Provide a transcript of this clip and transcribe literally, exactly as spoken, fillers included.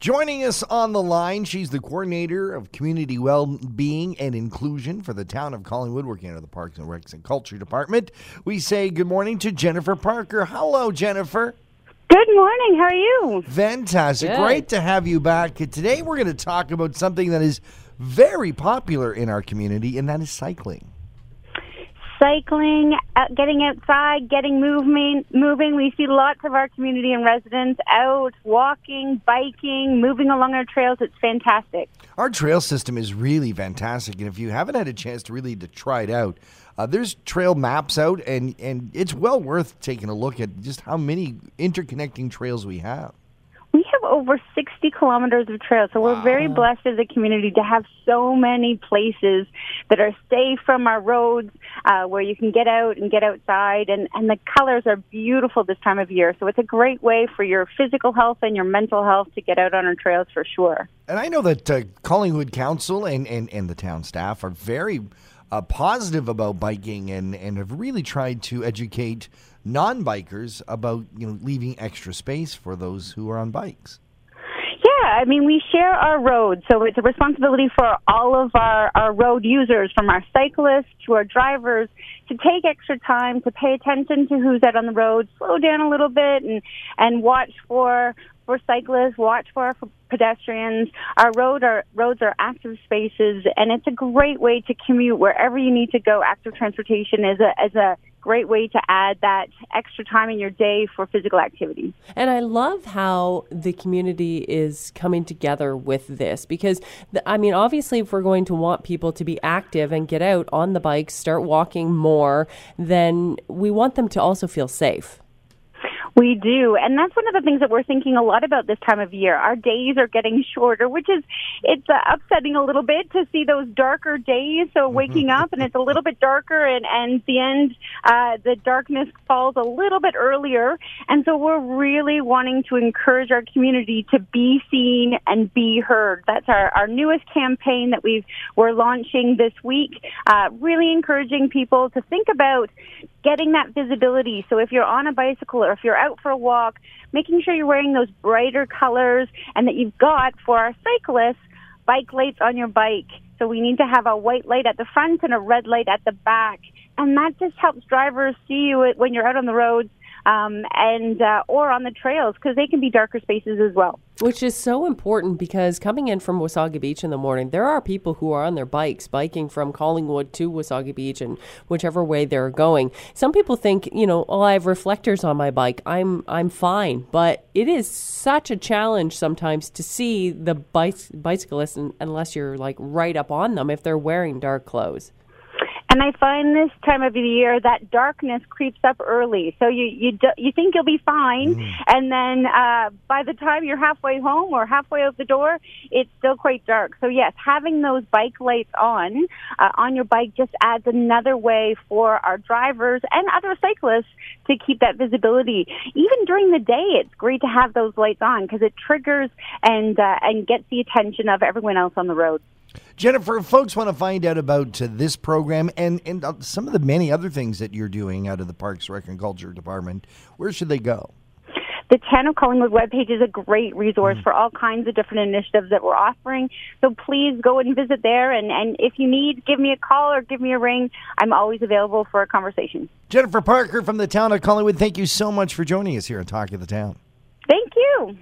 Joining us on the line, she's the coordinator of community well-being and inclusion for the town of Collingwood, working under the Parks and Recs and Culture Department. We say good morning to Jennifer Parker. Hello, Jennifer. Good morning. How are you? Fantastic. Good. Great to have you back. Today we're going to talk about something that is very popular in our community, and that is cycling. Cycling, out, getting outside, getting moving, moving. We see lots of our community and residents out, walking, biking, moving along our trails. It's fantastic. Our trail system is really fantastic. And if you haven't had a chance to really to try it out, uh, there's trail maps out, and, and it's well worth taking a look at just how many interconnecting trails we have. We have over sixty kilometers of trail, so we're wow. very blessed as a community to have so many places that are safe from our roads, uh, where you can get out and get outside, and, and the colors are beautiful this time of year, so it's a great way for your physical health and your mental health to get out on our trails for sure. And I know that uh, Collingwood Council and, and, and the town staff are very uh, positive about biking and, and have really tried to educate non-bikers about, you know, leaving extra space for those who are on bikes. Yeah, I mean, we share our roads, so it's a responsibility for all of our, our road users, from our cyclists to our drivers, to take extra time, to pay attention to who's out on the road, slow down a little bit, and, and watch for for cyclists, watch for, for pedestrians. Our road are, roads are active spaces, and it's a great way to commute wherever you need to go. Active transportation is a as a great way to add that extra time in your day for physical activity. And I love how the community is coming together with this, because, the, I mean, obviously if we're going to want people to be active and get out on the bike, start walking more, then we want them to also feel safe. We do, and that's one of the things that we're thinking a lot about this time of year. Our days are getting shorter, which is, it's uh, upsetting a little bit to see those darker days, so waking up and it's a little bit darker, and, and the end, uh, the darkness falls a little bit earlier, and so we're really wanting to encourage our community to be seen and be heard. That's our, our newest campaign that we've, we're launching this week, uh, really encouraging people to think about getting that visibility. So if you're on a bicycle or if you're out for a walk, making sure you're wearing those brighter colors, and that you've got, for our cyclists, bike lights on your bike. So we need to have a white light at the front and a red light at the back. And that just helps drivers see you when you're out on the roads, um, and uh, or on the trails, because they can be darker spaces as well. Which is so important, because coming in from Wasaga Beach in the morning, there are people who are on their bikes, biking from Collingwood to Wasaga Beach and whichever way they're going. Some people think, you know, oh, I have reflectors on my bike, I'm I'm fine. But it is such a challenge sometimes to see the bic- bicyclists unless you're like right up on them if they're wearing dark clothes. And I find this time of the year that darkness creeps up early. So you you do, you think you'll be fine, mm. and then uh, by the time you're halfway home or halfway out the door, it's still quite dark. So yes, having those bike lights on uh, on your bike just adds another way for our drivers and other cyclists to keep that visibility. Even during the day, it's great to have those lights on, because it triggers and uh, and gets the attention of everyone else on the road. Jennifer, if folks want to find out about uh, this program and, and uh, some of the many other things that you're doing out of the Parks, Rec and Culture Department, where should they go? The Town of Collingwood webpage is a great resource mm. for all kinds of different initiatives that we're offering. So please go and visit there. And, and if you need, give me a call or give me a ring. I'm always available for a conversation. Jennifer Parker from the Town of Collingwood, thank you so much for joining us here on Talk of the Town. Thank you.